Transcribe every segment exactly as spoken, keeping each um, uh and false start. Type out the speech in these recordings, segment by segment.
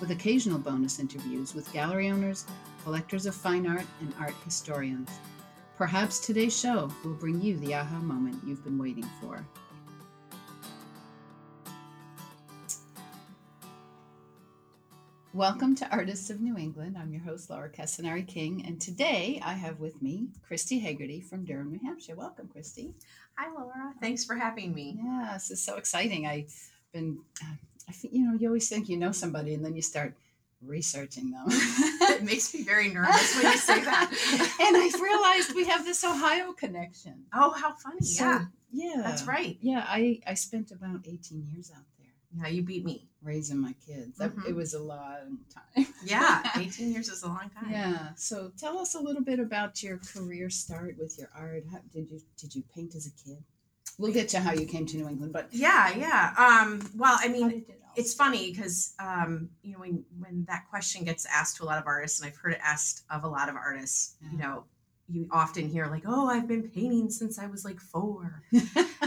with occasional bonus interviews with gallery owners, collectors of fine art, and art historians. Perhaps today's show will bring you the aha moment you've been waiting for. Welcome to Artists of New England. I'm your host, Laura Cassinari-King, and today I have with me Christy Hegarty from Durham, New Hampshire. Welcome, Christy. Hi, Laura. Thanks for having me. Yeah, this is so exciting. I've been, I think, you know, you always think you know somebody, and then you start researching them. It makes me very nervous when you say that. And I realized we have this Ohio connection. Oh, how funny. So, yeah. Yeah. That's right. Yeah, I, I spent about eighteen years out there. Now you beat me. Raising my kids. That, mm-hmm. It was a long time. Yeah, eighteen years is a long time. Yeah. So tell us a little bit about your career start with your art. How, did you did you paint as a kid? We'll get to how you came to New England, but yeah, yeah. Um, well, I mean, it it's funny because um, you know when when that question gets asked to a lot of artists, and I've heard it asked of a lot of artists, yeah. you know. You often hear like, oh, I've been painting since I was like four.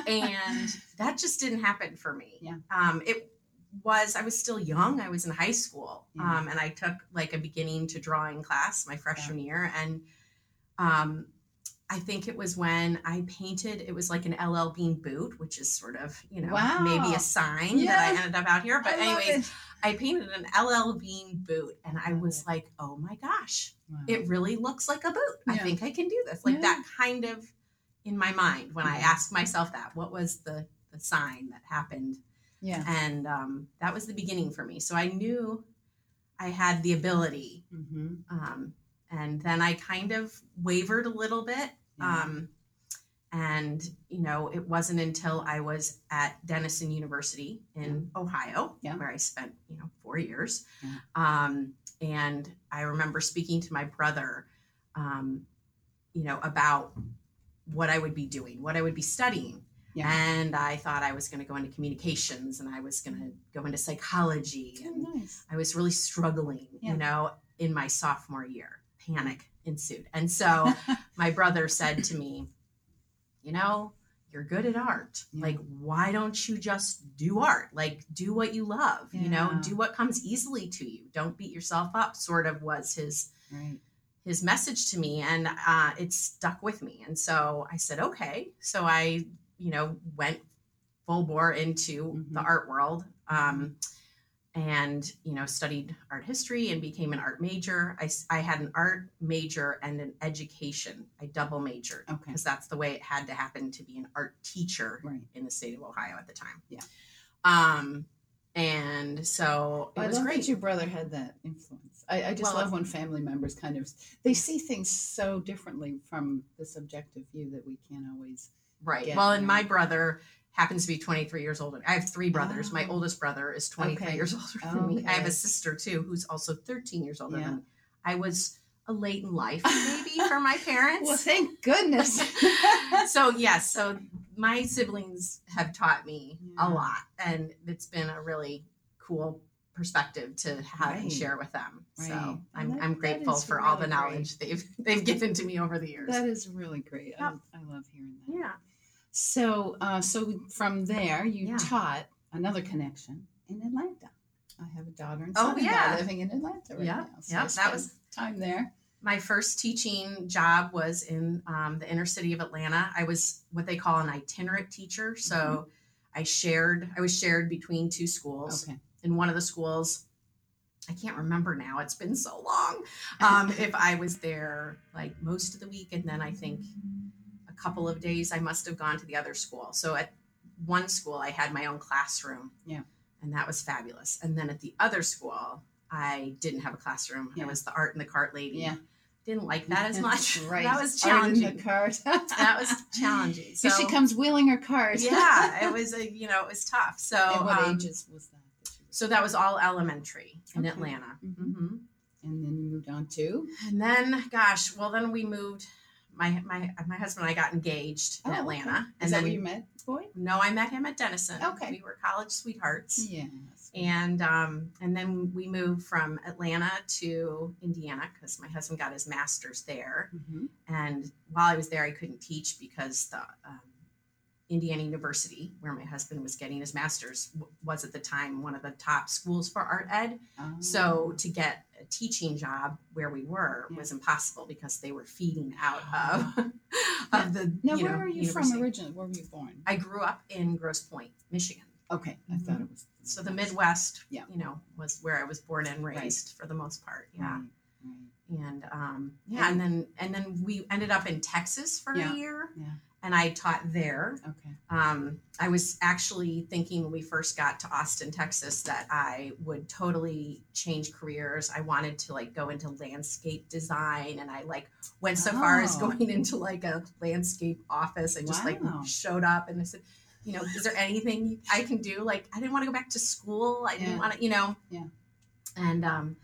And that just didn't happen for me. Yeah. Um, it was, I was still young. I was in high school. Mm-hmm. Um, and I took like a beginning to drawing class my freshman yeah. year. And um, I think it was when I painted, it was like an L L. Bean boot, which is sort of, you know, wow. maybe a sign yeah. that I ended up out here. But I anyways, I painted an L L. Bean boot, and I was it. like, oh my gosh. Wow. It really looks like a boot. Yeah. I think I can do this. Like yeah. that kind of in my mind when yeah. I asked myself that, what was the, the sign that happened? Yeah. And um, that was the beginning for me. So I knew I had the ability. Mm-hmm. Um, and then I kind of wavered a little bit. Yeah. Um, and, you know, it wasn't until I was at Denison University in yeah. Ohio, yeah. where I spent, you know, four years. Yeah. Um, And I remember speaking to my brother, um, you know, about what I would be doing, what I would be studying. Yeah. And I thought I was going to go into communications and I was going to go into psychology. And oh, nice. I was really struggling, yeah. you know, in my sophomore year. Panic ensued. And so my brother said to me, you know, you're good at art. Yeah. Like, why don't you just do art? Like, do what you love, yeah. you know, do what comes easily to you. Don't beat yourself up, sort of was his, right. his message to me. And uh, it stuck with me. And so I said, okay. So I, you know, went full bore into mm-hmm. the art world um, and, you know, studied art history and became an art major. I, I had an art major and an education. I double majored because okay. that's the way it had to happen to be an art teacher right. in the state of Ohio at the time. Yeah. Um, and so it I was love great. That your brother had that influence. I, I just well, love when family members kind of, they see things so differently from the subjective view that we can't always Right. get, well, and you know. My brother happens to be twenty-three years older. I have three brothers. Oh. My oldest brother is twenty-three okay. years older than okay. me. I have a sister too, who's also thirteen years older yeah. than me. I was a late in life maybe for my parents. Well, thank goodness. So yes, so my siblings have taught me yeah. a lot, and it's been a really cool perspective to have right. and share with them. Right. So I'm that, I'm grateful for really all the knowledge great. they've they've given to me over the years. That is really great. Yeah. I, I love hearing that. Yeah. So, uh, so from there, you yeah. taught another connection in Atlanta. I have a daughter and son oh, yeah. living in Atlanta right yep. now. So yeah, that was time there. My first teaching job was in um, the inner city of Atlanta. I was what they call an itinerant teacher. So mm-hmm. I shared. I was shared between two schools. Okay. In one of the schools, I can't remember now. It's been so long. Um, if I was there like most of the week, and then I think couple of days I must have gone to the other school. So at one school I had my own classroom. Yeah. And that was fabulous. And then at the other school I didn't have a classroom. Yeah. I was the art in the cart lady. Yeah. Didn't like that as much. Right. That was challenging. Art in the cart. That was challenging. So, here she comes wheeling her cart. Yeah. It was a you know, it was tough. So and what um, ages was that? that so that was all elementary in okay. Atlanta. Mm-hmm. and then you moved on to? And then, gosh, well, then we moved. My my my husband and I got engaged in oh, Atlanta. Okay. Is and that then, where you met Boy? No, I met him at Denison. Okay. We were college sweethearts. Yeah. And um and then we moved from Atlanta to Indiana because my husband got his master's there. Mm-hmm. And while I was there, I couldn't teach because the um, Indiana University, where my husband was getting his master's, w- was at the time one of the top schools for art ed. Oh. So to get a teaching job where we were yeah. was impossible because they were feeding out oh. of, of the Now, you where know, are you university. From originally? Where were you born? I grew up in Grosse Pointe, Michigan. Okay, I mm-hmm. thought it was. So the Midwest, yeah. you know, was where I was born and raised right. for the most part. Yeah. Right. Right. And um, yeah, and, and then and then we ended up in Texas for yeah. a year. Yeah. And I taught there. Okay. Um, I was actually thinking when we first got to Austin, Texas, that I would totally change careers. I wanted to like go into landscape design, and I like went so oh. far as going into like a landscape office. I just wow. like showed up and I said, you know, is there anything I can do? Like, I didn't want to go back to school. I didn't yeah. want to, you know. Yeah. And um,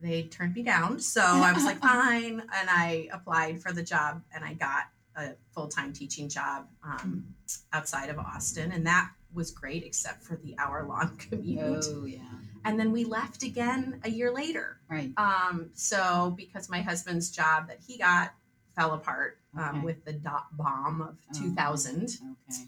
they turned me down, so I was like, fine. And I applied for the job, and I got a full-time teaching job um, outside of Austin. And that was great, except for the hour-long commute. Oh, yeah. And then we left again a year later. Right. Um, so because my husband's job that he got fell apart um, okay. with the dot bomb of oh, two thousand. Okay.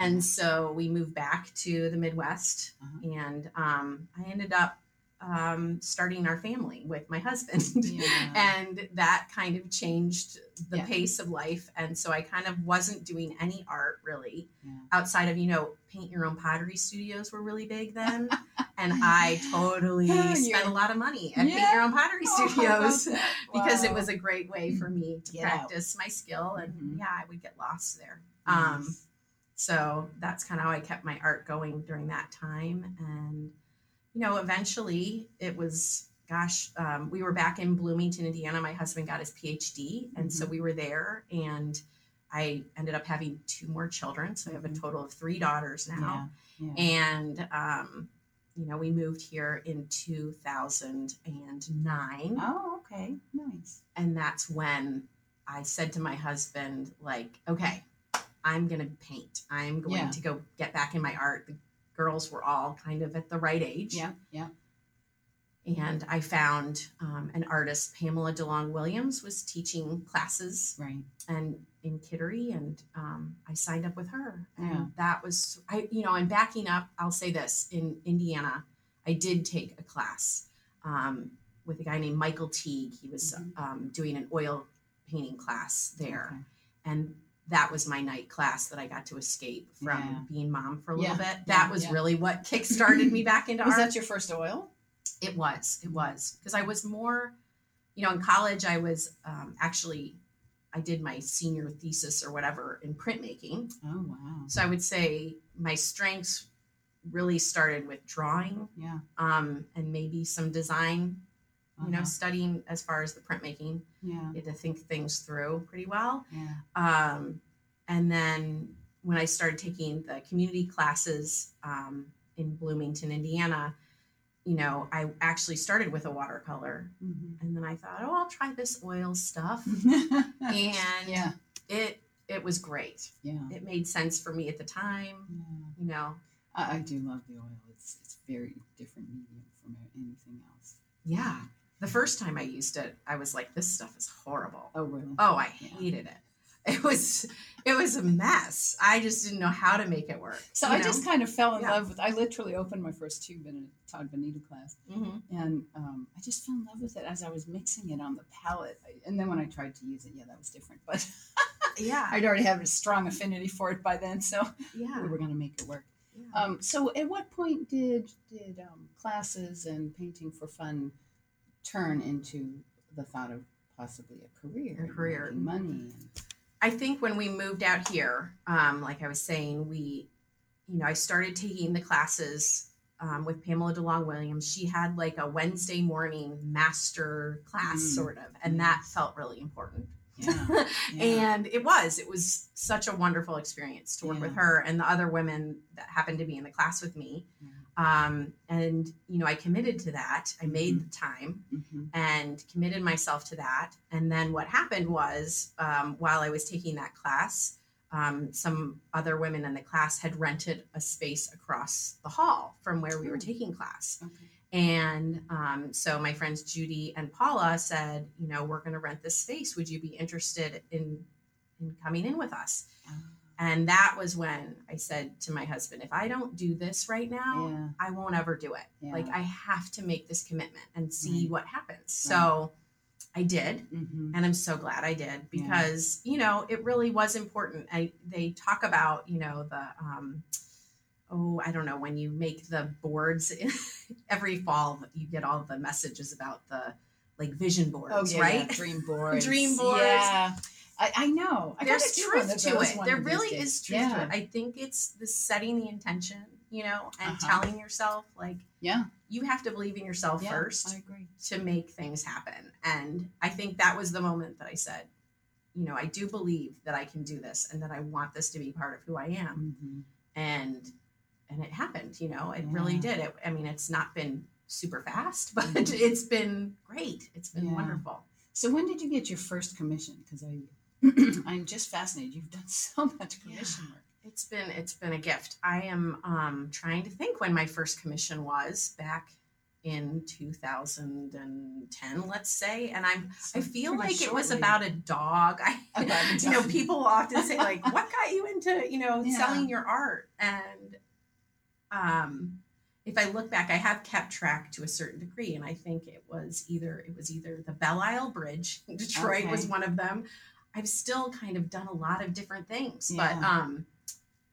And so we moved back to the Midwest. Uh-huh. And um, I ended up um, starting our family with my husband yeah. and that kind of changed the yeah. pace of life. And so I kind of wasn't doing any art really yeah. outside of, you know, paint your own pottery studios were really big then. And I totally oh, spent a lot of money at yeah. paint your own pottery studios oh, because wow. it was a great way for me to yeah. practice my skill. And mm-hmm. yeah, I would get lost there. Nice. Um, so that's kind of how I kept my art going during that time. And you know, eventually it was, gosh, um, we were back in Bloomington, Indiana. My husband got his P H D. And mm-hmm. so we were there, and I ended up having two more children. So I have a total of three daughters now. Yeah, yeah. And, um, you know, we moved here in two thousand nine. Oh, okay. Nice. And that's when I said to my husband, like, okay, I'm going to paint. I'm going yeah. to go get back in my art. Girls were all kind of at the right age. Yeah, yeah. And I found um, an artist, Pamela DeLong Williams, was teaching classes right. and in Kittery, and um, I signed up with her. And yeah. that was, I, you know, and backing up, I'll say this, in Indiana, I did take a class um, with a guy named Michael Teague. He was mm-hmm. um, doing an oil painting class there. Okay. And that was my night class that I got to escape from yeah. being mom for a little yeah. bit. That yeah. was yeah. really what kickstarted me back into was art. Was that your first oil? It was. It was. Because I was more, you know, in college, I was um, actually, I did my senior thesis or whatever in printmaking. Oh, wow. So I would say my strengths really started with drawing yeah. um, and maybe some design, you uh-huh. know, studying as far as the printmaking. Yeah. You had to think things through pretty well. Yeah. Um, and then when I started taking the community classes um, in Bloomington, Indiana, you know, I actually started with a watercolor. Mm-hmm. And then I thought, oh, I'll try this oil stuff. and yeah. it it was great. Yeah. It made sense for me at the time. Yeah. You know. I, I do love the oil. It's it's very different medium from anything else. Yeah. The first time I used it, I was like, this stuff is horrible. Oh, really? Oh, I hated yeah. it. It was it was a mess. I just didn't know how to make it work. So I know? just kind of fell in yeah. love with I literally opened my first tube in a Todd Bonita class. Mm-hmm. And um, I just fell in love with it as I was mixing it on the palette. I, and then when I tried to use it, yeah, that was different. But yeah, I'd already had a strong affinity for it by then. So yeah. we were going to make it work. Yeah. Um, so at what point did, did um, classes and painting for fun turn into the thought of possibly a career, a career. And money? And... I think when we moved out here, um, like I was saying, we, you know, I started taking the classes um, with Pamela DeLong Williams. She had like a Wednesday morning master class mm. sort of, and that felt really important. Yeah. Yeah. And it was, it was such a wonderful experience to work yeah. with her and the other women that happened to be in the class with me. Yeah. Um, and, you know, I committed to that. I made the time mm-hmm. and committed myself to that. And then what happened was, um, while I was taking that class, um, some other women in the class had rented a space across the hall from where we were taking class. Okay. And um, so my friends Judy and Paula said, you know, we're going to rent this space. Would you be interested in, in coming in with us? Yeah. And that was when I said to my husband, if I don't do this right now, yeah. I won't ever do it. Yeah. Like, I have to make this commitment and see right. what happens. Right. So I did. Mm-hmm. And I'm so glad I did, because, yeah. you know, it really was important. I, they talk about, you know, the, um, oh, I don't know, when you make the boards every fall, you get all the messages about the, like, vision boards, oh, yeah, right? Yeah. Dream boards. Dream boards. Yeah. I, I know. I There's truth to it. There really is truth yeah. to it. I think it's the setting the intention, you know, and uh-huh. telling yourself, like, yeah, you have to believe in yourself yeah, first I agree. to make things happen. And I think that was the moment that I said, you know, I do believe that I can do this and that I want this to be part of who I am. Mm-hmm. And, and it happened, you know, it yeah. really did. It, I mean, it's not been super fast, but mm-hmm. it's been great. It's been yeah. wonderful. So when did you get your first commission? Because I... I'm just fascinated. You've done so much commission yeah. work. It's been it's been a gift. I am um, trying to think when my first commission was, back in two thousand ten, let's say. And I'm so I feel like shortly. It was about a dog. I about you know people often say, like, what got you into you know yeah. selling your art? And um, if I look back, I have kept track to a certain degree, and I think it was either it was either the Belle Isle Bridge, Detroit okay. was one of them. I've still kind of done a lot of different things, yeah. but, um,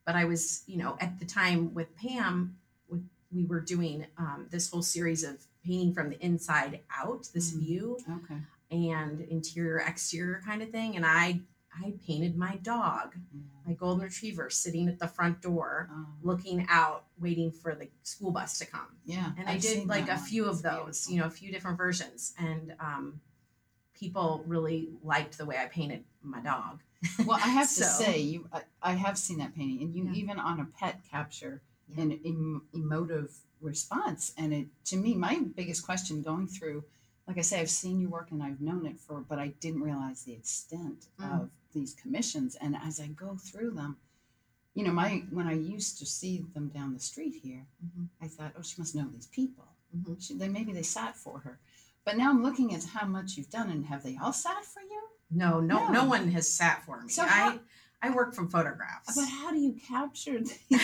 but I was, you know, at the time with Pam, with, we were doing, um, this whole series of painting from the inside out, this mm-hmm. view okay. and interior, exterior kind of thing. And I, I painted my dog, yeah. my golden retriever, sitting at the front door, oh. looking out, waiting for the school bus to come. Yeah. And I've I did like a one. few of those, yeah. you know, a few different versions. And, um, people really liked the way I painted my dog. Well, I have so, to say, you, I, I have seen that painting, and you yeah. even on a pet capture yeah. an em, emotive response. And it, to me, my biggest question going through, like I say, I've seen your work and I've known it for, but I didn't realize the extent mm. of these commissions. And as I go through them, you know, my when I used to see them down the street here, mm-hmm. I thought, oh, she must know these people. Mm-hmm. She, they, maybe they sat for her. But now I'm looking at how much you've done, and have they all sat for you? No, no, no, no one has sat for me. So how, I, I work from photographs. But how do you capture? The,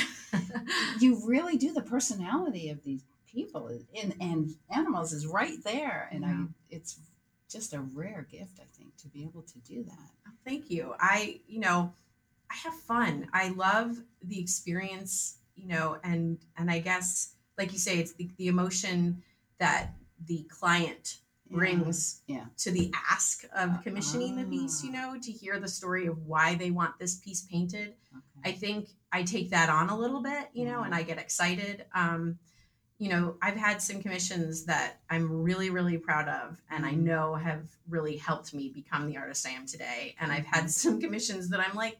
you really do. The personality of these people and and animals is right there, and yeah. I, it's just a rare gift, I think, to be able to do that. Oh, thank you. I, you know, I have fun. I love the experience, you know, and and I guess, like you say, it's the, the emotion that the client brings yeah. Yeah. to the ask of commissioning the piece, you know, to hear the story of why they want this piece painted. Okay. I think I take that on a little bit, you yeah. know, and I get excited. Um, you know, I've had some commissions that I'm really, really proud of, and I know have really helped me become the artist I am today. And I've had some commissions that I'm like,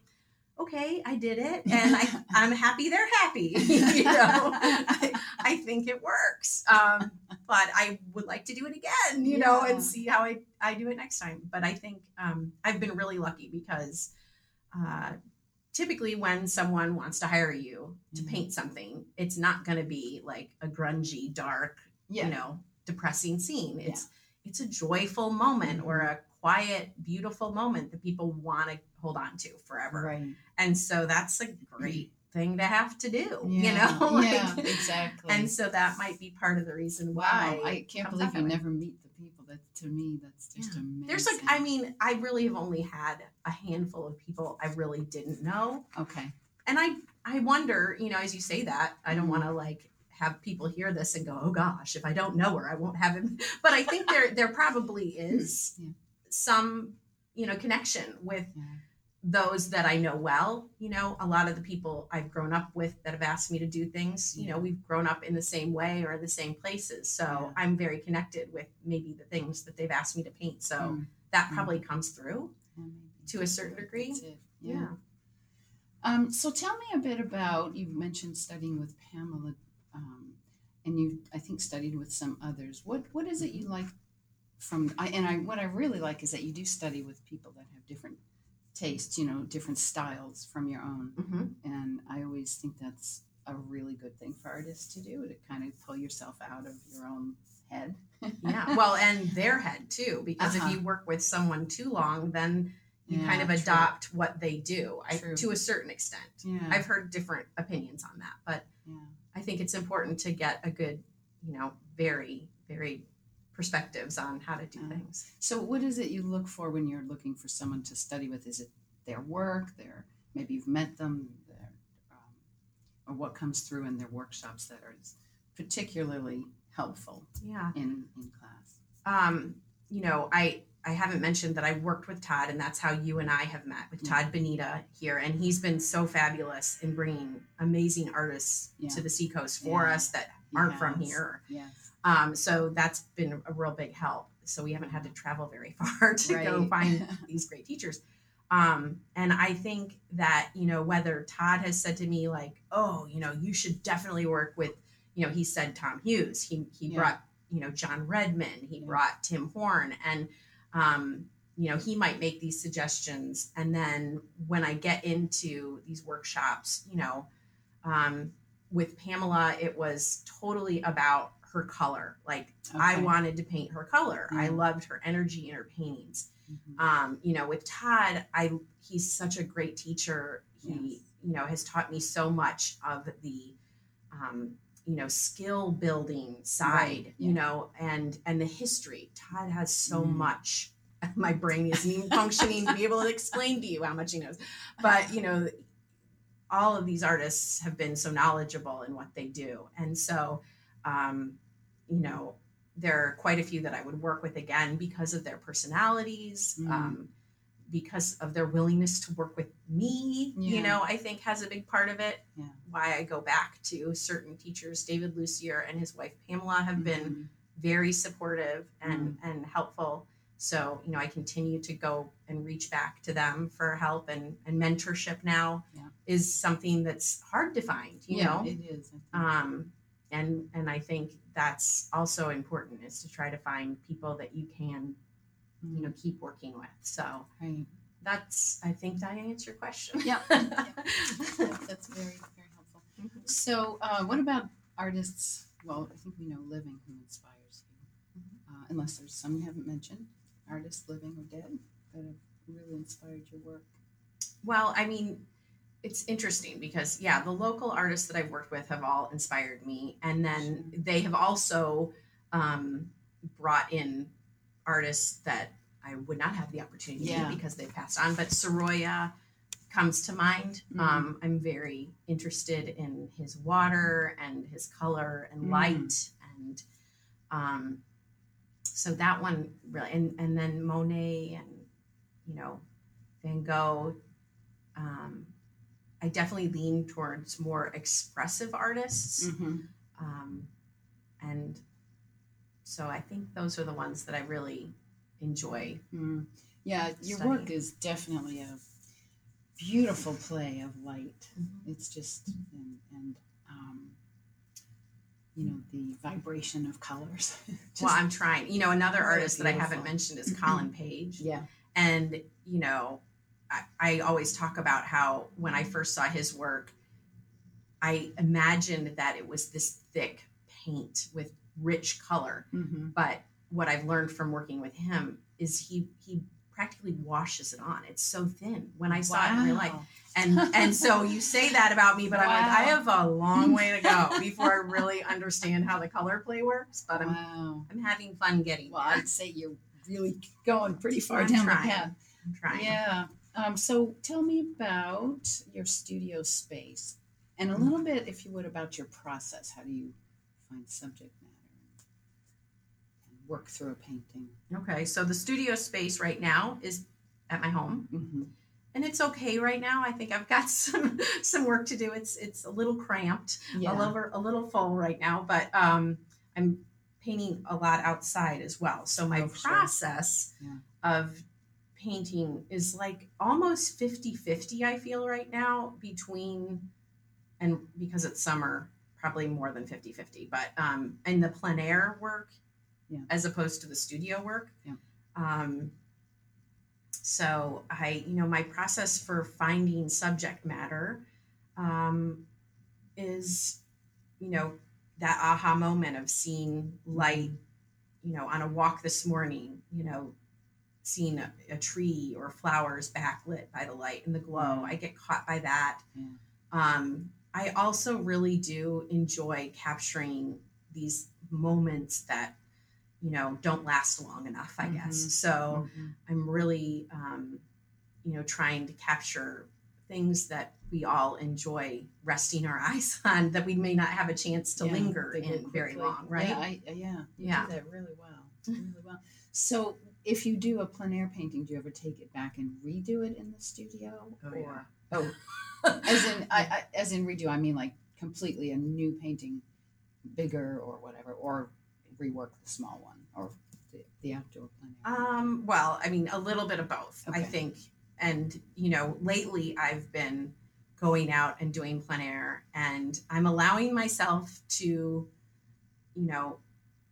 okay, I did it, and I, I'm happy they're happy, you know, I, I think it works, um, but I would like to do it again, you yeah. know, and see how I, I do it next time. But I think um, I've been really lucky, because uh, typically when someone wants to hire you to mm-hmm. paint something, it's not going to be like a grungy, dark, yeah. you know, depressing scene. It's, yeah. it's a joyful moment, or a quiet, beautiful moment that people want to hold on to forever. Right. And so that's a great thing to have to do, yeah. you know? Like, yeah, exactly. And so that might be part of the reason why. Wow, I can't believe you never meet the people. That, to me, that's just yeah. amazing. There's like, I mean, I really have only had a handful of people I really didn't know. Okay. And I, I wonder, you know, as you say that, I don't want to like have people hear this and go, oh gosh, if I don't know her, I won't have him. But I think there, there probably is yeah. some, you know, connection with yeah. those that I know well. You know, a lot of the people I've grown up with that have asked me to do things, you yeah. know, we've grown up in the same way or in the same places. So yeah. I'm very connected with maybe the things that they've asked me to paint. So mm. that probably mm. comes through mm. to a certain degree. Yeah. yeah. Um, so tell me a bit about, you mentioned studying with Pamela. Um, and you, I think, studied with some others. What what is it you like from? I, and I what I really like is that you do study with people that have different tastes, you know, different styles from your own. Mm-hmm. And I always think that's a really good thing for artists to do, to kind of pull yourself out of your own head. Yeah. Well, and their head too, because uh-huh. if you work with someone too long, then you yeah, kind of adopt true. what they do I, to a certain extent. Yeah. I've heard different opinions on that, but yeah. I think it's important to get a good, you know, very, very perspectives on how to do uh, things. So what is it you look for when you're looking for someone to study with? Is it their work, their, maybe you've met them, their, um, or what comes through in their workshops that are particularly helpful yeah. in, in class? Um, you know, I, I haven't mentioned that I worked with Todd, and that's how you and I have met, with yeah. Todd Bonita here. And he's been so fabulous in bringing amazing artists yeah. to the Seacoast for yeah. us that aren't yes. from here. Yes. Um, so that's been a real big help. So we haven't had to travel very far to right. go find these great teachers. Um, and I think that, you know, whether Todd has said to me like, oh, you know, you should definitely work with, you know, he said Tom Hughes, he, he yeah. brought, you know, John Redman, he yeah. brought Tim Horn, and, um, you know, he might make these suggestions. And then when I get into these workshops, you know, um, with Pamela, it was totally about her color. Like okay. I wanted to paint her color. Mm-hmm. I loved her energy in her paintings. Mm-hmm. Um, you know, with Todd, I, he's such a great teacher. He, yes. you know, has taught me so much of the, um, you know, skill building side, right. yeah. you know, and, and the history. Todd has so mm. much, my brain isn't even functioning to be able to explain to you how much he knows, but you know, all of these artists have been so knowledgeable in what they do. And so, um, you know, there are quite a few that I would work with again because of their personalities, mm. um, because of their willingness to work with me, yeah. you know, I think has a big part of it. Yeah. Why I go back to certain teachers. David Lucier and his wife Pamela have mm-hmm. been very supportive and, mm. and helpful. So, you know, I continue to go and reach back to them for help, and, and mentorship now yeah. is something that's hard to find, you yeah, know, it is. Um, and, and I think that's also important, is to try to find people that you can you know, keep working with. So right. that's, I think I answered your question. Yeah. yeah. That's very, very helpful. Mm-hmm. So uh, what about artists, well, I think we know living who inspires you, mm-hmm. uh, unless there's some you haven't mentioned, artists living or dead that have really inspired your work. Well, I mean, it's interesting because, yeah, the local artists that I've worked with have all inspired me. And then sure. they have also um, brought in artists that I would not have the opportunity yeah. to, because they passed on, but Sorolla comes to mind. Mm-hmm. Um, I'm very interested in his water and his color and mm. light, and um, so that one really. And, and then Monet and you know Van Gogh. Um, I definitely lean towards more expressive artists, mm-hmm. um, and. So I think those are the ones that I really enjoy. Mm. Yeah, your studying. Work is definitely a beautiful play of light. Mm-hmm. It's just, and, and um, you know, the vibration of colors. Just, well, I'm trying. You know, another artist that I haven't mentioned is Colin Page. Yeah. And, you know, I, I always talk about how when I first saw his work, I imagined that it was this thick paint with rich color, mm-hmm. but what I've learned from working with him is he he practically washes it on. It's so thin. When I saw wow. it in real life, and and so you say that about me, but wow. I'm like, I have a long way to go before I really understand how the color play works. But I'm wow. I'm having fun getting. Well, there. I'd say you're really going pretty far I'm down trying. the path. I'm trying. Yeah. Um. So tell me about your studio space, and a little bit, if you would, about your process. How do you find subject matter? Work through a painting. Okay, so the studio space right now is at my home, mm-hmm. and it's okay right now. I think I've got some some work to do. It's it's a little cramped, yeah. a little a little full right now, but um, I'm painting a lot outside as well. So my oh, process sure. yeah. of painting is like almost fifty-fifty, I feel right now, between, and because it's summer, probably more than fifty-fifty, but um, and the plein air work yeah. as opposed to the studio work. Yeah. Um, so I, you know, my process for finding subject matter um, is, you know, that aha moment of seeing light, you know, on a walk this morning, you know, seeing a, a tree or flowers backlit by the light and the glow. I get caught by that. Yeah. Um, I also really do enjoy capturing these moments that, you know, don't last long enough, I mm-hmm. guess. So mm-hmm. I'm really, um, you know, trying to capture things that we all enjoy resting our eyes on that we may not have a chance to yeah, linger in very long, right? Yeah, I, yeah, you yeah. do that really well, really well. So if you do a plein air painting, do you ever take it back and redo it in the studio? Oh, or yeah. oh, as in I, I, as in redo, I mean like completely a new painting, bigger or whatever, or rework the small one or the, the outdoor plein air. Um, well, I mean a little bit of both, okay. I think. And, you know, lately I've been going out and doing plein air, and I'm allowing myself to, you know,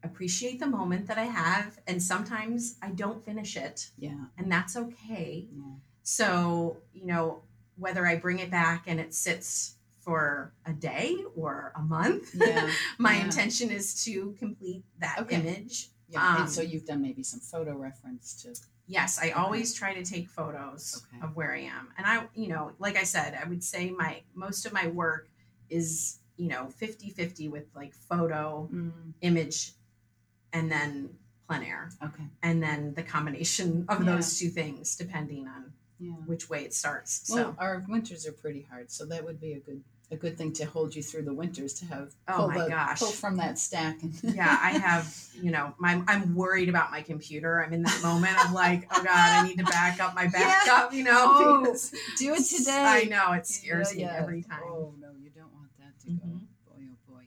appreciate the moment that I have. And sometimes I don't finish it. Yeah. And that's okay. Yeah. So, you know, whether I bring it back and it sits for a day or a month, yeah. my yeah. intention is to complete that okay. image. Yeah. Um, and so you've done maybe some photo reference to... Yes, I always try to take photos okay. of where I am. And I, you know, like I said, I would say my, most of my work is, you know, fifty-fifty with like photo, mm. image, and then plein air. Okay. And then the combination of yeah. those two things, depending on yeah. which way it starts. So well, our winters are pretty hard. So that would be a good, a good thing to hold you through the winters to have oh pull, my the, gosh. pull from that stack. And yeah, I have, you know, my, I'm worried about my computer. I'm in that moment of like, oh God, I need to back up my backup, yeah. you know. Oh, do it today. I know, it scares yeah, yeah. me every time. Oh no, you don't want that to mm-hmm. go. Boy, oh boy.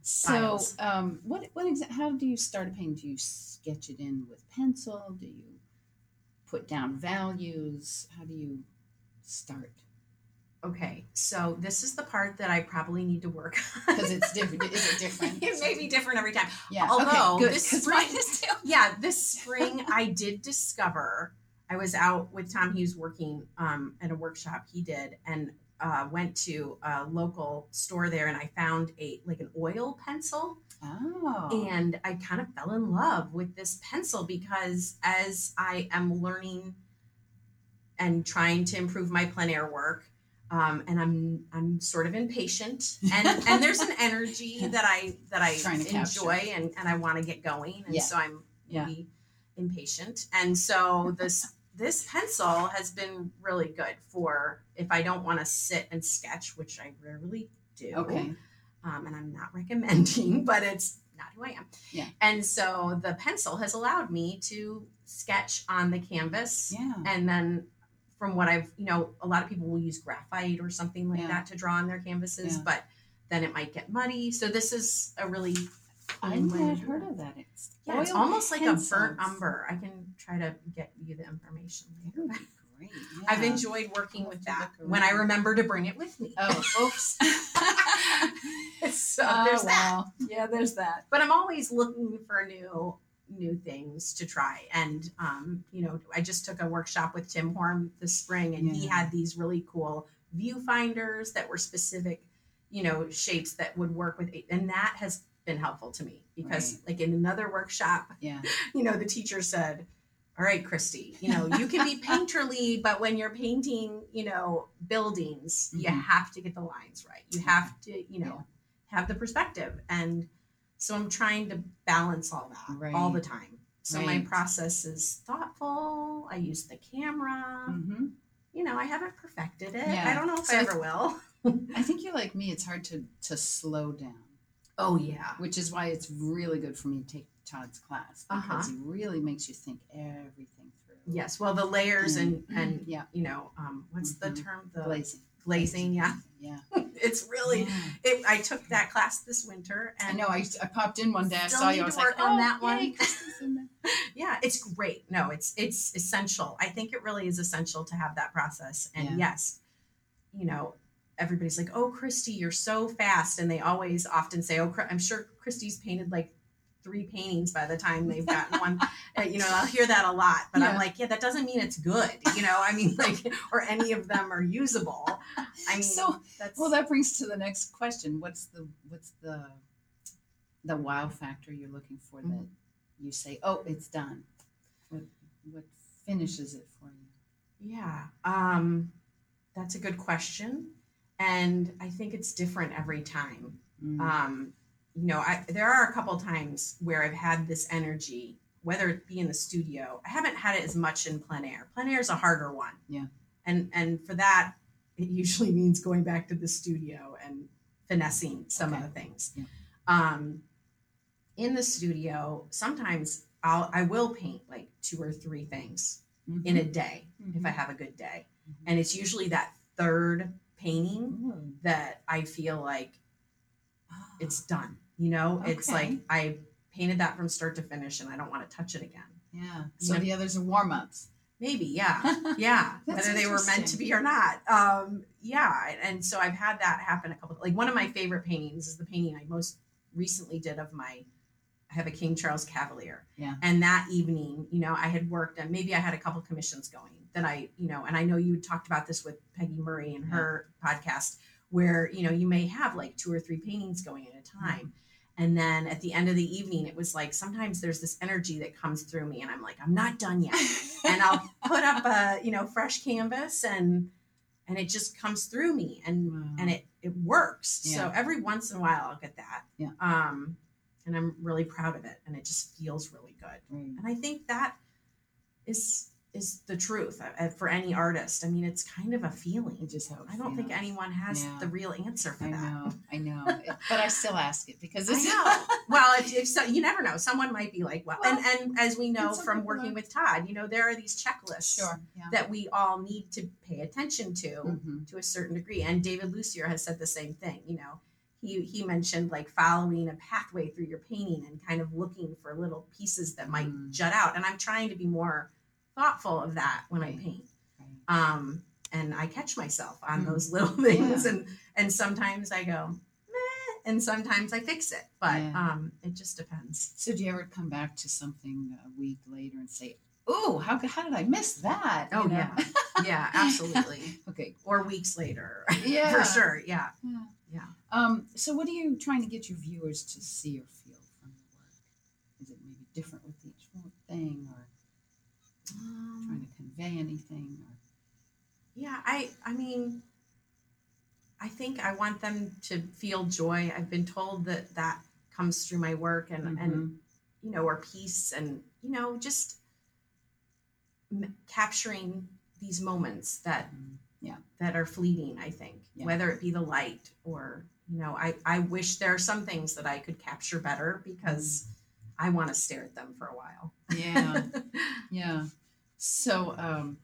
So um, what, what exactly, how do you start a painting? Do you sketch it in with pencil? Do you put down values? How do you start? Okay, so this is the part that I probably need to work on. Because it's different. Is it different? It may be different every time. Yeah. Although, okay, this spring, yeah, this spring I did discover, I was out with Tom Hughes working um, at a workshop he did, and uh, went to a local store there, and I found a like an oil pencil. Oh. And I kind of fell in love with this pencil because as I am learning and trying to improve my plein air work, Um, and I'm I'm sort of impatient, and, and there's an energy that I that I enjoy, and, and I want to get going, and yeah. so I'm really yeah. impatient. And so this this pencil has been really good for if I don't want to sit and sketch, which I rarely do. Okay, um, and I'm not recommending, but it's not who I am. Yeah. And so the pencil has allowed me to sketch on the canvas, yeah. and then. From what I've, you know, a lot of people will use graphite or something like yeah. that to draw on their canvases, yeah. but then it might get muddy. So this is a really... I never heard of that. It's yeah, it's almost pencils. Like a burnt umber. I can try to get you the information later. That would be great. Yeah. I've enjoyed working with that when I remember to bring it with me. Oh, oops. so oh, there's wow. that. Yeah, there's that. But I'm always looking for new... new things to try. And, um, you know, I just took a workshop with Tim Horn this spring, and yeah. he had these really cool viewfinders that were specific, you know, shapes that would work with it. And that has been helpful to me because right. like in another workshop, yeah. you know, the teacher said, all right, Christy, you know, you can be painterly, but when you're painting, you know, buildings, mm-hmm. you have to get the lines right. You have to, you know, yeah. have the perspective. And so I'm trying to balance all that right. all the time. So right. my process is thoughtful. I use the camera. Mm-hmm. You know, I haven't perfected it. Yeah. I don't know if so I ever will. I think you're like me. It's hard to, to slow down. Oh, yeah. Which is why it's really good for me to take Todd's class. Because uh-huh. he really makes you think everything through. Yes. Well, the layers and, and, and yeah. you know, um, what's mm-hmm. the term? The glazing. Glazing, yeah. Yeah. It's really, yeah. it, I took that class this winter. And I know, I, I popped in one day, I saw you, I was like, oh, on that one. yeah, it's great. No, it's it's essential. I think it really is essential to have that process. And yeah. yes, you know, everybody's like, oh, Christy, you're so fast. And they always often say, oh, I'm sure Christy's painted like three paintings by the time they've gotten one. Uh, you know, I'll hear that a lot, but yeah. I'm like, yeah, that doesn't mean it's good. You know, I mean, like, or any of them are usable. I mean, so, that's, well, that brings to the next question. What's the, what's the, the wow factor you're looking for mm-hmm. that you say, oh, it's done. What, what finishes it for you? Yeah. Um, that's a good question. And I think it's different every time. Mm-hmm. Um, you know, I, there are a couple times where I've had this energy, whether it be in the studio. I haven't had it as much in plein air. Plein air is a harder one. Yeah. And, and for that, it usually means going back to the studio and finessing some okay. of the things. Yeah. Um, in the studio, sometimes I'll, I will paint like two or three things mm-hmm. in a day mm-hmm. if I have a good day. Mm-hmm. And it's usually that third painting mm-hmm. that I feel like oh. it's done. You know, okay. it's like I painted that from start to finish and I don't want to touch it again. Yeah. So you know, the others are warm-ups. Maybe. Yeah. Yeah. Whether they were meant to be or not. Um, yeah. And so I've had that happen a couple, like one of my favorite paintings is the painting I most recently did of my, I have a King Charles Cavalier. Yeah. And that evening, you know, I had worked and maybe I had a couple commissions going that I, you know, and I know you talked about this with Peggy Murray and her yeah. podcast where, you know, you may have like two or three paintings going at a time. Mm-hmm. And then at the end of the evening, it was like, sometimes there's this energy that comes through me and I'm like, I'm not done yet. And I'll put up a, you know, fresh canvas and, and it just comes through me and, wow. and it, it works. Yeah. So every once in a while I'll get that. Yeah. Um, and I'm really proud of it and it just feels really good. Mm. And I think that is, is the truth for any artist. I mean, it's kind of a feeling. It just helps, I don't yeah. think anyone has yeah. the real answer for I that. Know, I know, but I still ask it because it's... I know. Well, if, if so, you never know. Someone might be like, well, well and, and as we know from working know. with Todd, you know, there are these checklists sure. yeah. that we all need to pay attention to, mm-hmm. to a certain degree. And David Lucier has said the same thing, you know, he, he mentioned like following a pathway through your painting and kind of looking for little pieces that might mm. jut out. And I'm trying to be more thoughtful of that when right. I paint. Right. Um, and I catch myself on mm. those little things yeah. and, and sometimes I go, meh, and sometimes I fix it, but yeah. um, it just depends. So do you ever come back to something a week later and say, oh, how, how did I miss that? Oh you know? yeah. Yeah, absolutely. Okay. Or weeks later. Yeah. For sure. Yeah. Yeah. yeah. Um, so what are you trying to get your viewers to see or feel from your work? Is it maybe different with each thing or Um, trying to convey anything? Or... Yeah, I I mean, I think I want them to feel joy. I've been told that that comes through my work and, mm-hmm. and you know, or peace and, you know, just m- capturing these moments that mm-hmm. yeah that are fleeting, I think, yeah. whether it be the light or, you know, I, I wish there are some things that I could capture better because mm-hmm. I want to stare at them for a while. Yeah, yeah. So um,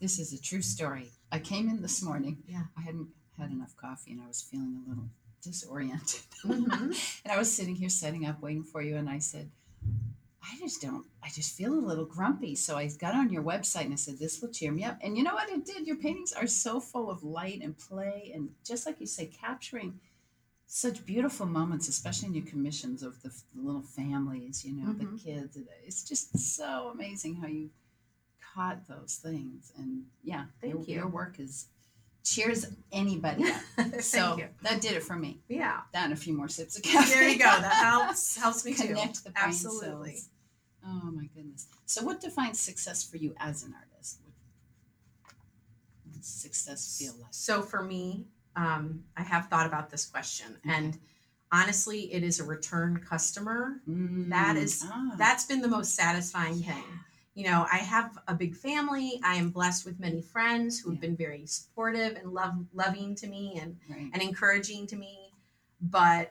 this is a true story. I came in this morning. Yeah. I hadn't had enough coffee and I was feeling a little disoriented. Mm-hmm. And I was sitting here setting up, waiting for you. And I said, I just don't, I just feel a little grumpy. So I got on your website and I said, this will cheer me up. And you know what it did? Your paintings are so full of light and play. And just like you say, capturing such beautiful moments, especially in your commissions of the, f- the little families, you know, mm-hmm. the kids. It's just so amazing how you caught those things. And yeah, thank you. Your work is cheers anybody up. So you. That did it for me. Yeah. Down a few more sips of coffee. There you go. That helps helps me connect too. Connect the brain absolutely. Cells. Oh my goodness. So what defines success for you as an artist? What does success feel like? So for me, um, I have thought about this question okay. and honestly, it is a return customer. Mm. That is, ah. that's been the most satisfying yeah. thing. You know, I have a big family. I am blessed with many friends who have yeah. been very supportive and love, loving to me and, right. and encouraging to me. But,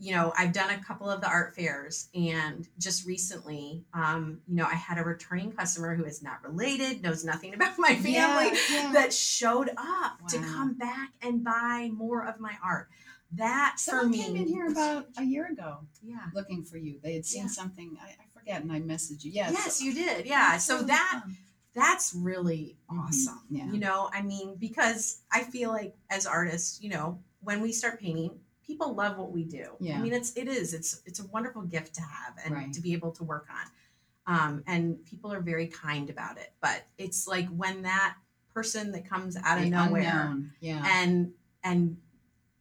you know, I've done a couple of the art fairs and just recently, um, you know, I had a returning customer who is not related, knows nothing about my family yeah, yeah. that showed up wow. to come back and buy more of my art. That Someone for me. Someone came in here about a year ago yeah. looking for you. They had seen yeah. something. I, I forget, and I messaged you. Yes. Yes, you did. Yeah. So that, that's really awesome. Mm-hmm. Yeah. You know, I mean, because I feel like as artists, you know, when we start painting, people love what we do. Yeah. I mean, it's, it is, it's, it's a wonderful gift to have and right. to be able to work on. Um, and people are very kind about it, but it's like when that person that comes out of the nowhere unknown. Yeah. and, and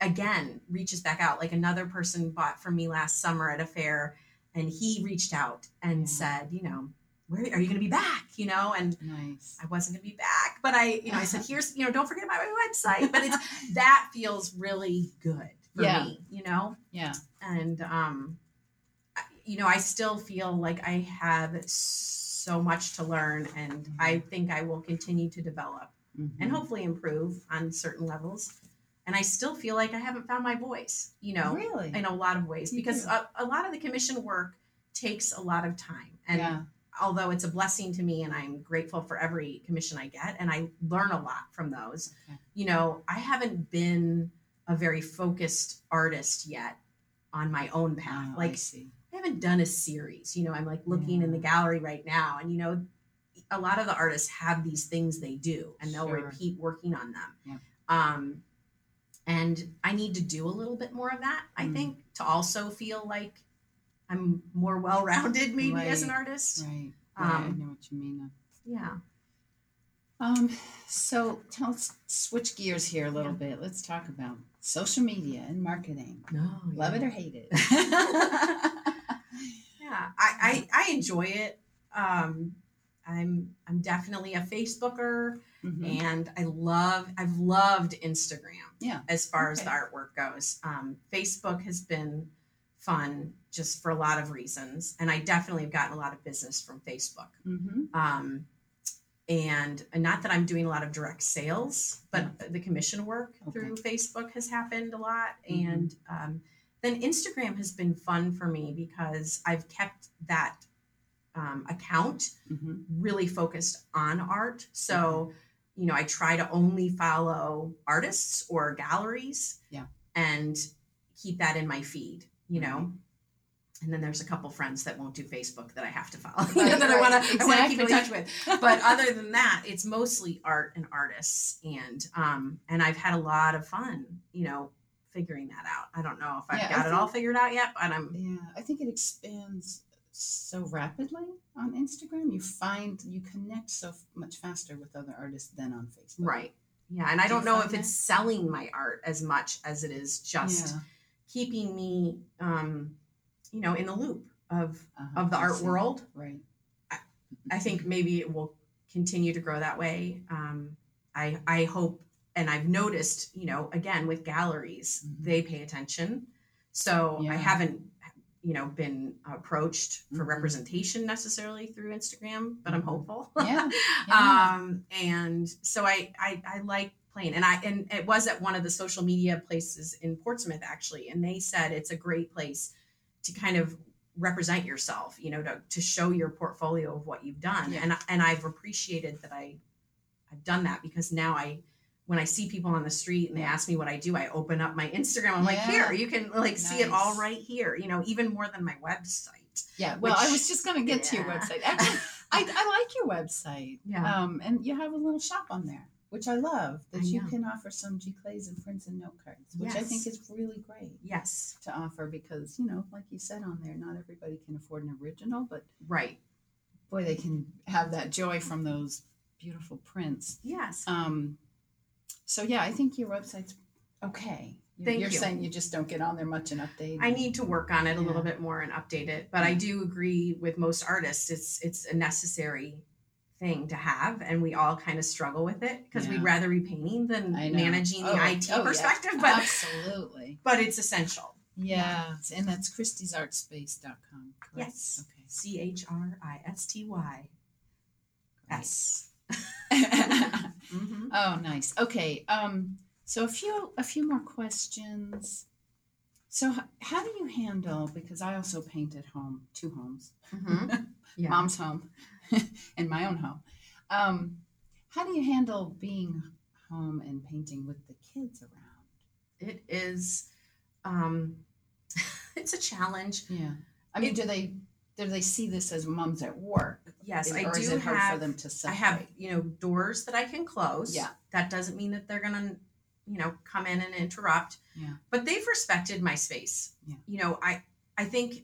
again, reaches back out. Like another person bought from me last summer at a fair and he reached out and yeah. said, you know, where are you going to be back? You know, and nice. I wasn't going to be back, but I, you know, I said, here's, you know, don't forget about my website, but it's, that feels really good for yeah. me, you know? Yeah. And, um, you know, I still feel like I have so much to learn and mm-hmm. I think I will continue to develop mm-hmm. and hopefully improve on certain levels. And I still feel like I haven't found my voice, you know, really? in a lot of ways, because a, a lot of the commission work takes a lot of time. And yeah. although it's a blessing to me and I'm grateful for every commission I get, and I learn a lot from those, okay. you know, I haven't been a very focused artist yet on my own path. Oh, like I see. I haven't done a series, you know, I'm like looking yeah. in the gallery right now and, you know, a lot of the artists have these things they do and they'll sure. repeat working on them. Yeah. Um, and I need to do a little bit more of that, I mm. think, to also feel like I'm more well-rounded maybe right. as an artist. Right. Um, yeah, I know what you mean. Yeah. Um, so tell, let's switch gears here a little yeah. bit. Let's talk about social media and marketing. No, oh, Love yeah. it or hate it. Yeah, I, I, I enjoy it. Um, I'm I'm definitely a Facebooker, mm-hmm. and I love I've loved Instagram. Yeah, as far okay. as the artwork goes, um, Facebook has been fun just for a lot of reasons, and I definitely have gotten a lot of business from Facebook. Mm-hmm. Um, and, and not that I'm doing a lot of direct sales, but yeah. the commission work okay. through Facebook has happened a lot, mm-hmm. and. Um, Then Instagram has been fun for me because I've kept that um, account mm-hmm. really focused on art. So, mm-hmm. you know, I try to only follow artists or galleries yeah. and keep that in my feed, you mm-hmm. know. And then there's a couple friends that won't do Facebook that I have to follow, right, you know, that right. I want to exactly. I keep in touch with. But other than that, it's mostly art and artists. And um, and I've had a lot of fun, you know, figuring that out. I don't know if I've yeah, got think, it all figured out yet, but I'm... Yeah, I think it expands so rapidly on Instagram. You find, you connect so f- much faster with other artists than on Facebook. Right. Yeah, and Do I don't know if that? It's selling my art as much as it is just yeah. keeping me, um, you know, in the loop of uh-huh, of the art world. Right. I, I think maybe it will continue to grow that way. Um, I I hope And I've noticed, you know, again, with galleries, mm-hmm. they pay attention. So yeah. I haven't, you know, been approached for mm-hmm. representation necessarily through Instagram, but I'm hopeful. Yeah. yeah. um, and so I, I, I like playing. And I, and it was at one of the social media places in Portsmouth, actually. And they said it's a great place to kind of represent yourself, you know, to, to show your portfolio of what you've done. Yeah. And, and I've appreciated that I, I've done that because now I, when I see people on the street and they ask me what I do, I open up my Instagram. I'm yeah. like, here, you can like nice. See it all right here, you know, even more than my website. Yeah. Well, which, I was just going to get yeah. to your website. Actually, I, I like your website. Yeah. Um, and you have a little shop on there, which I love that I you know. Can offer some giclées and prints and note cards, which yes. I think is really great. Yes. To offer because, you know, like you said on there, not everybody can afford an original, but right. boy, they can have that joy from those beautiful prints. Yes. Um, So, yeah, I think your website's okay. Thank You're you. Saying you just don't get on there much and update. I need to work on it yeah. a little bit more and update it. But yeah. I do agree with most artists. It's it's a necessary thing to have. And we all kind of struggle with it because yeah. we'd rather be painting than managing oh, the I T oh, perspective. Yeah. But, absolutely. But it's essential. Yeah. yeah. And that's Christys Art Space dot com. Correct? Yes. Okay. C H R I S T Y. S. mm-hmm. Oh, nice. Okay. Um, so a few, a few more questions. So how, how do you handle, because I also paint at home, two homes, mm-hmm. yeah. mom's home and my own home. Um, how do you handle being home and painting with the kids around? It is, um, it's a challenge. Yeah. I mean, it, do they do they see this as moms at work? Yes, is, I or do is it hard have, for them to separate? I have, you know, doors that I can close. Yeah. That doesn't mean that they're going to, you know, come in and interrupt. Yeah. But they've respected my space. Yeah. You know, I, I think,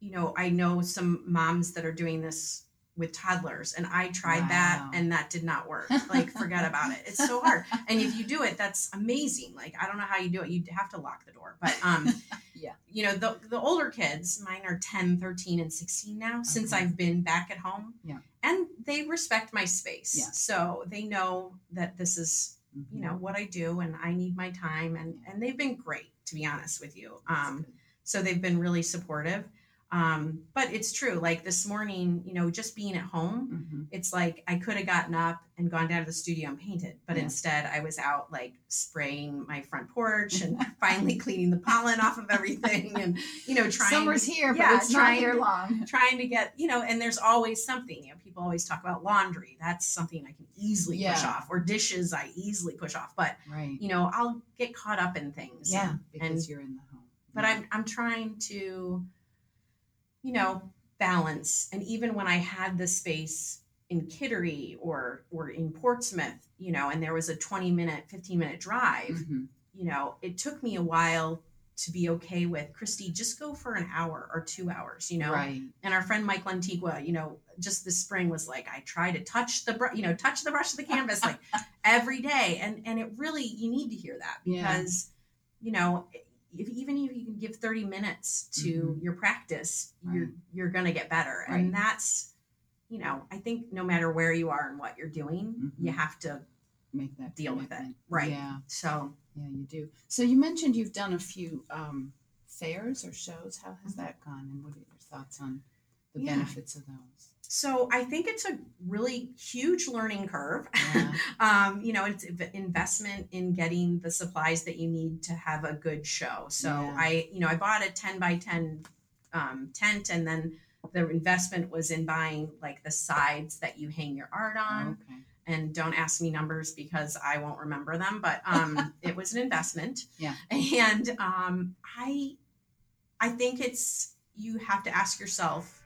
you know, I know some moms that are doing this with toddlers, and I tried wow. that, and that did not work. Like, forget about it. It's so hard. And if you do it, that's amazing. Like, I don't know how you do it. You have to lock the door, but, um, yeah, you know, the, the older kids, mine are ten, thirteen, and sixteen now, okay. since I've been back at home, yeah, and they respect my space. Yeah. So they know that this is, mm-hmm. you know, what I do, and I need my time, and, and they've been great, to be honest with you. Um, so they've been really supportive. Um, but it's true. Like this morning, you know, just being at home, mm-hmm. it's like I could have gotten up and gone down to the studio and painted, but yeah. instead I was out like spraying my front porch and finally cleaning the pollen off of everything, and you know, trying. Summer's here, yeah, but it's trying, not here long. Trying to get, you know, and there's always something. You know, people always talk about laundry. That's something I can easily yeah. push off, or dishes I easily push off. But right. you know, I'll get caught up in things. Yeah, and, because and, you're in the home. But yeah. I'm I'm trying to. you know, balance. And even when I had the space in Kittery or, or in Portsmouth, you know, and there was a twenty minute, fifteen minute drive, mm-hmm. you know, it took me a while to be okay with Christy, just go for an hour or two hours, you know, right. and our friend, Mike Lantigua, you know, just this spring was like, I try to touch the, br- you know, touch the brush of the canvas like every day. And, and it really, you need to hear that because, yeah. you know, it, If, even if you can give thirty minutes to mm-hmm. your practice, right. you're you're going to get better. Right. And that's, you know, I think no matter where you are and what you're doing, mm-hmm. you have to make that deal commitment. with it. Right. Yeah. So, yeah, you do. So you mentioned you've done a few um, fairs or shows. How has mm-hmm. that gone? And what are your thoughts on the yeah. benefits of those? So I think it's a really huge learning curve. Yeah. um, you know, it's investment in getting the supplies that you need to have a good show. So yeah. I, you know, I bought a ten by ten um, tent, and then the investment was in buying like the sides that you hang your art on. Okay. And don't ask me numbers because I won't remember them, but um, it was an investment. Yeah. And um, I, I think it's, you have to ask yourself,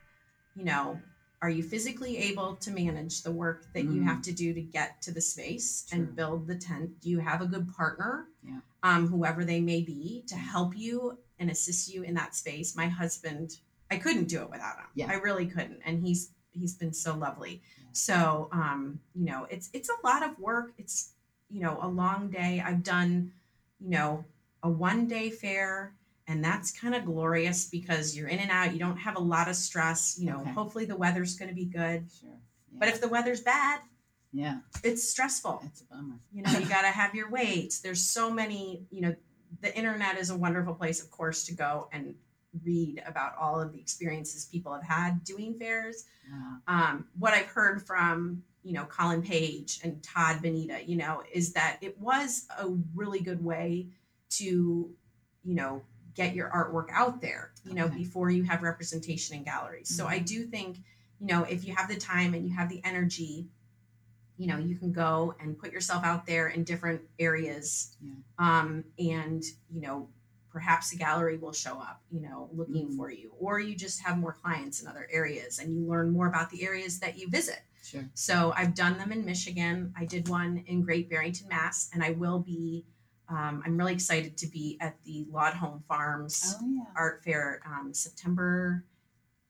you know, are you physically able to manage the work that mm. you have to do to get to the space True. and build the tent? Do you have a good partner, yeah. um, whoever they may be, to help you and assist you in that space? My husband, I couldn't do it without him. Yeah. I really couldn't. And he's he's been so lovely. Yeah. So, um, you know, it's it's a lot of work. It's, you know, a long day. I've done, you know, a one-day fair. And that's kind of glorious because you're in and out. You don't have a lot of stress. You know, okay. hopefully the weather's going to be good. Sure. Yeah. But if the weather's bad, yeah, it's stressful. It's a bummer. You know, you got to have your weights. There's so many, you know, the internet is a wonderful place, of course, to go and read about all of the experiences people have had doing fairs. Yeah. Um, what I've heard from, you know, Colin Page and Todd Bonita, you know, is that it was a really good way to, you know, get your artwork out there, you know, okay. before you have representation in galleries. So mm-hmm. I do think, you know, if you have the time and you have the energy, you know, you can go and put yourself out there in different areas. Yeah. Um, and, you know, perhaps the gallery will show up, you know, looking mm-hmm. for you, or you just have more clients in other areas and you learn more about the areas that you visit. Sure. So I've done them in Michigan. I did one in Great Barrington, Mass, and I will be Um, I'm really excited to be at the Laudholm Farms oh, yeah. Art Fair, um, September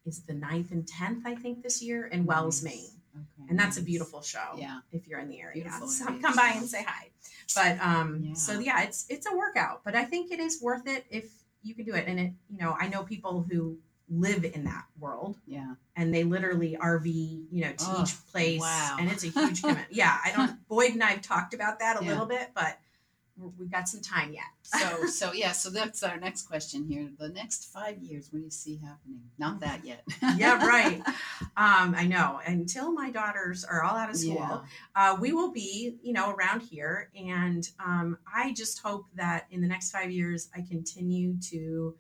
is the ninth and tenth, I think, this year in nice. Wells, Maine. Okay, and that's nice. a beautiful show yeah. if you're in the area. So area come by show. and say hi. But um, yeah. so, yeah, it's it's a workout. But I think it is worth it if you can do it. And, it, you know, I know people who live in that world. Yeah. And they literally R V, you know, to oh, each place. Wow. And it's a huge commitment. yeah. I don't. Boyd and I have talked about that a yeah. little bit, but we've got some time yet. so, so yeah, so that's our next question here. The next five years, what do you see happening? Not that yet. yeah, right. Um, I know. Until my daughters are all out of school, yeah. uh, we will be, you know, around here. And um, I just hope that in the next five years, I continue to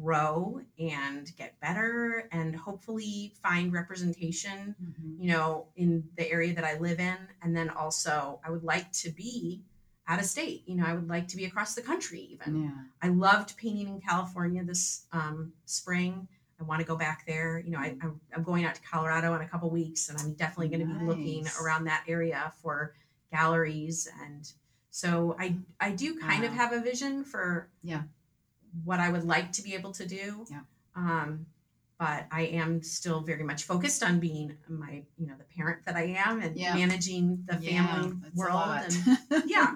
grow and get better and hopefully find representation, mm-hmm. you know, in the area that I live in. And then also I would like to be out of state. You know, I would like to be across the country even. Yeah. I loved painting in California this um, spring. I want to go back there. You know, I, I'm, I'm going out to Colorado in a couple weeks, and I'm definitely going to nice. be looking around that area for galleries. And so I, I do kind wow. of have a vision for yeah. what I would like to be able to do. Yeah. Um, but I am still very much focused on being my, you know, the parent that I am, and yeah. managing the family yeah, world. And yeah.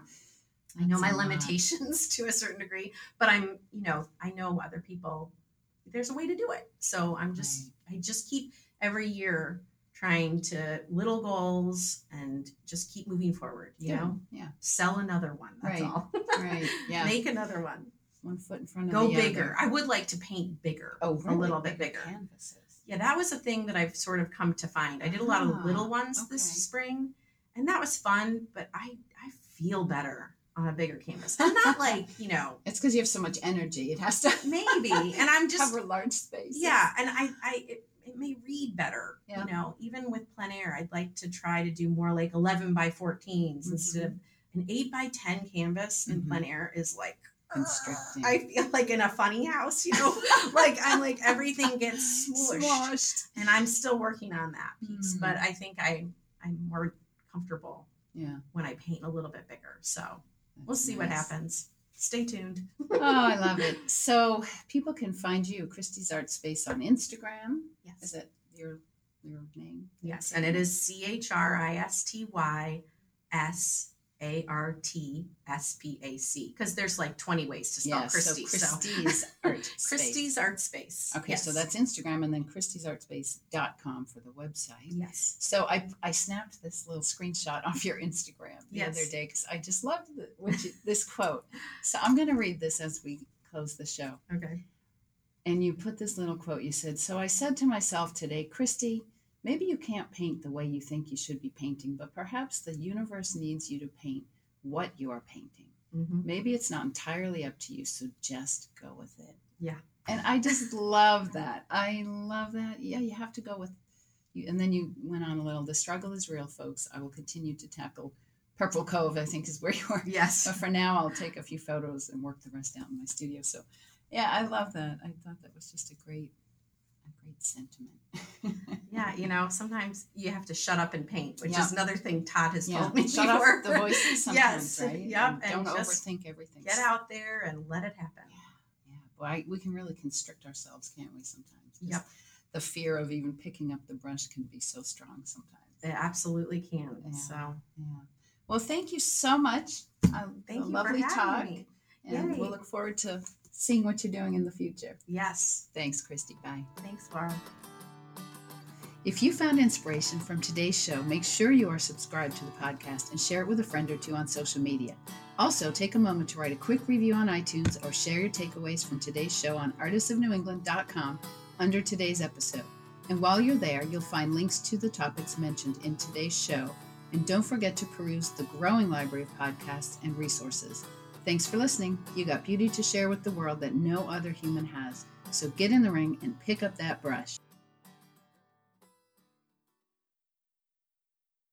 I know my limitations to a certain degree, but I'm, you know, I know other people, there's a way to do it. So I'm just, right. I just keep every year trying to little goals and just keep moving forward, you yeah. know, yeah. sell another one. That's right. all. right. Yeah. Make another one. One foot in front of Go the other. Go bigger. I would like to paint bigger. Oh, really? A little bit bigger. Canvases. Yeah. That was a thing that I've sort of come to find. I did a lot ah, of little ones okay. this spring, and that was fun, but I, I feel better on a bigger canvas. I'm not like, you know, it's because you have so much energy. It has to maybe, and I'm just cover large space. Yeah, and I, I, it, it may read better. Yeah. You know, even with plein air, I'd like to try to do more like eleven by fourteens mm-hmm. instead of an eight by ten canvas. Mm-hmm. In plein air is like constricting. Uh, I feel like in a funny house, you know, like I'm like everything gets smooshed, Smushed. and I'm still working on that piece. Mm-hmm. But I think I, I'm more comfortable. Yeah. When I paint a little bit bigger, so. We'll see nice. what happens. Stay tuned. Oh, I love it. So people can find you, Christy's Art Space, on Instagram. Yes. Is it your your name? Yes, and it is C H R I S T Y S A R T S P A C, because there's like twenty ways to spell yes, Christy. So Christy's so. Art Space. Christy's Art Space. Okay, yes. So that's Instagram, and then Christys Art Space dot com for the website. Yes. So I I snapped this little screenshot off your Instagram the yes. other day because I just loved the, which, this quote. So I'm going to read this as we close the show. Okay. And you put this little quote. You said, "So I said to myself today, Christy, maybe you can't paint the way you think you should be painting, but perhaps the universe needs you to paint what you are painting. Mm-hmm. Maybe it's not entirely up to you, so just go with it." Yeah. And I just love that. I love that. Yeah, you have to go with you. And then you went on a little, "The struggle is real, folks. I will continue to tackle Purple Cove," I think is where you are. Yes. "But for now, I'll take a few photos and work the rest out in my studio." So, yeah, I love that. I thought that was just a great Great sentiment. Yeah, you know, sometimes you have to shut up and paint, which yeah. is another thing Todd has yeah. told me. Shut before. Up the voices sometimes, yes. right? Yep. And, and don't just overthink everything. Get out there and let it happen. Yeah, yeah. Well, I, we can really constrict ourselves, can't we, sometimes? Yep. The fear of even picking up the brush can be so strong sometimes. It absolutely can. Yeah. So, yeah. Well, thank you so much. Uh, thank you lovely for having talk. Me. And Yay. We'll look forward to seeing what you're doing in the future. Yes. Thanks, Christy. Bye. Thanks, Laura. If you found inspiration from today's show, make sure you are subscribed to the podcast and share it with a friend or two on social media. Also, take a moment to write a quick review on iTunes or share your takeaways from today's show on artists of new england dot com under today's episode. And while you're there, you'll find links to the topics mentioned in today's show. And don't forget to peruse the growing library of podcasts and resources. Thanks for listening. You got beauty to share with the world that no other human has. So get in the ring and pick up that brush.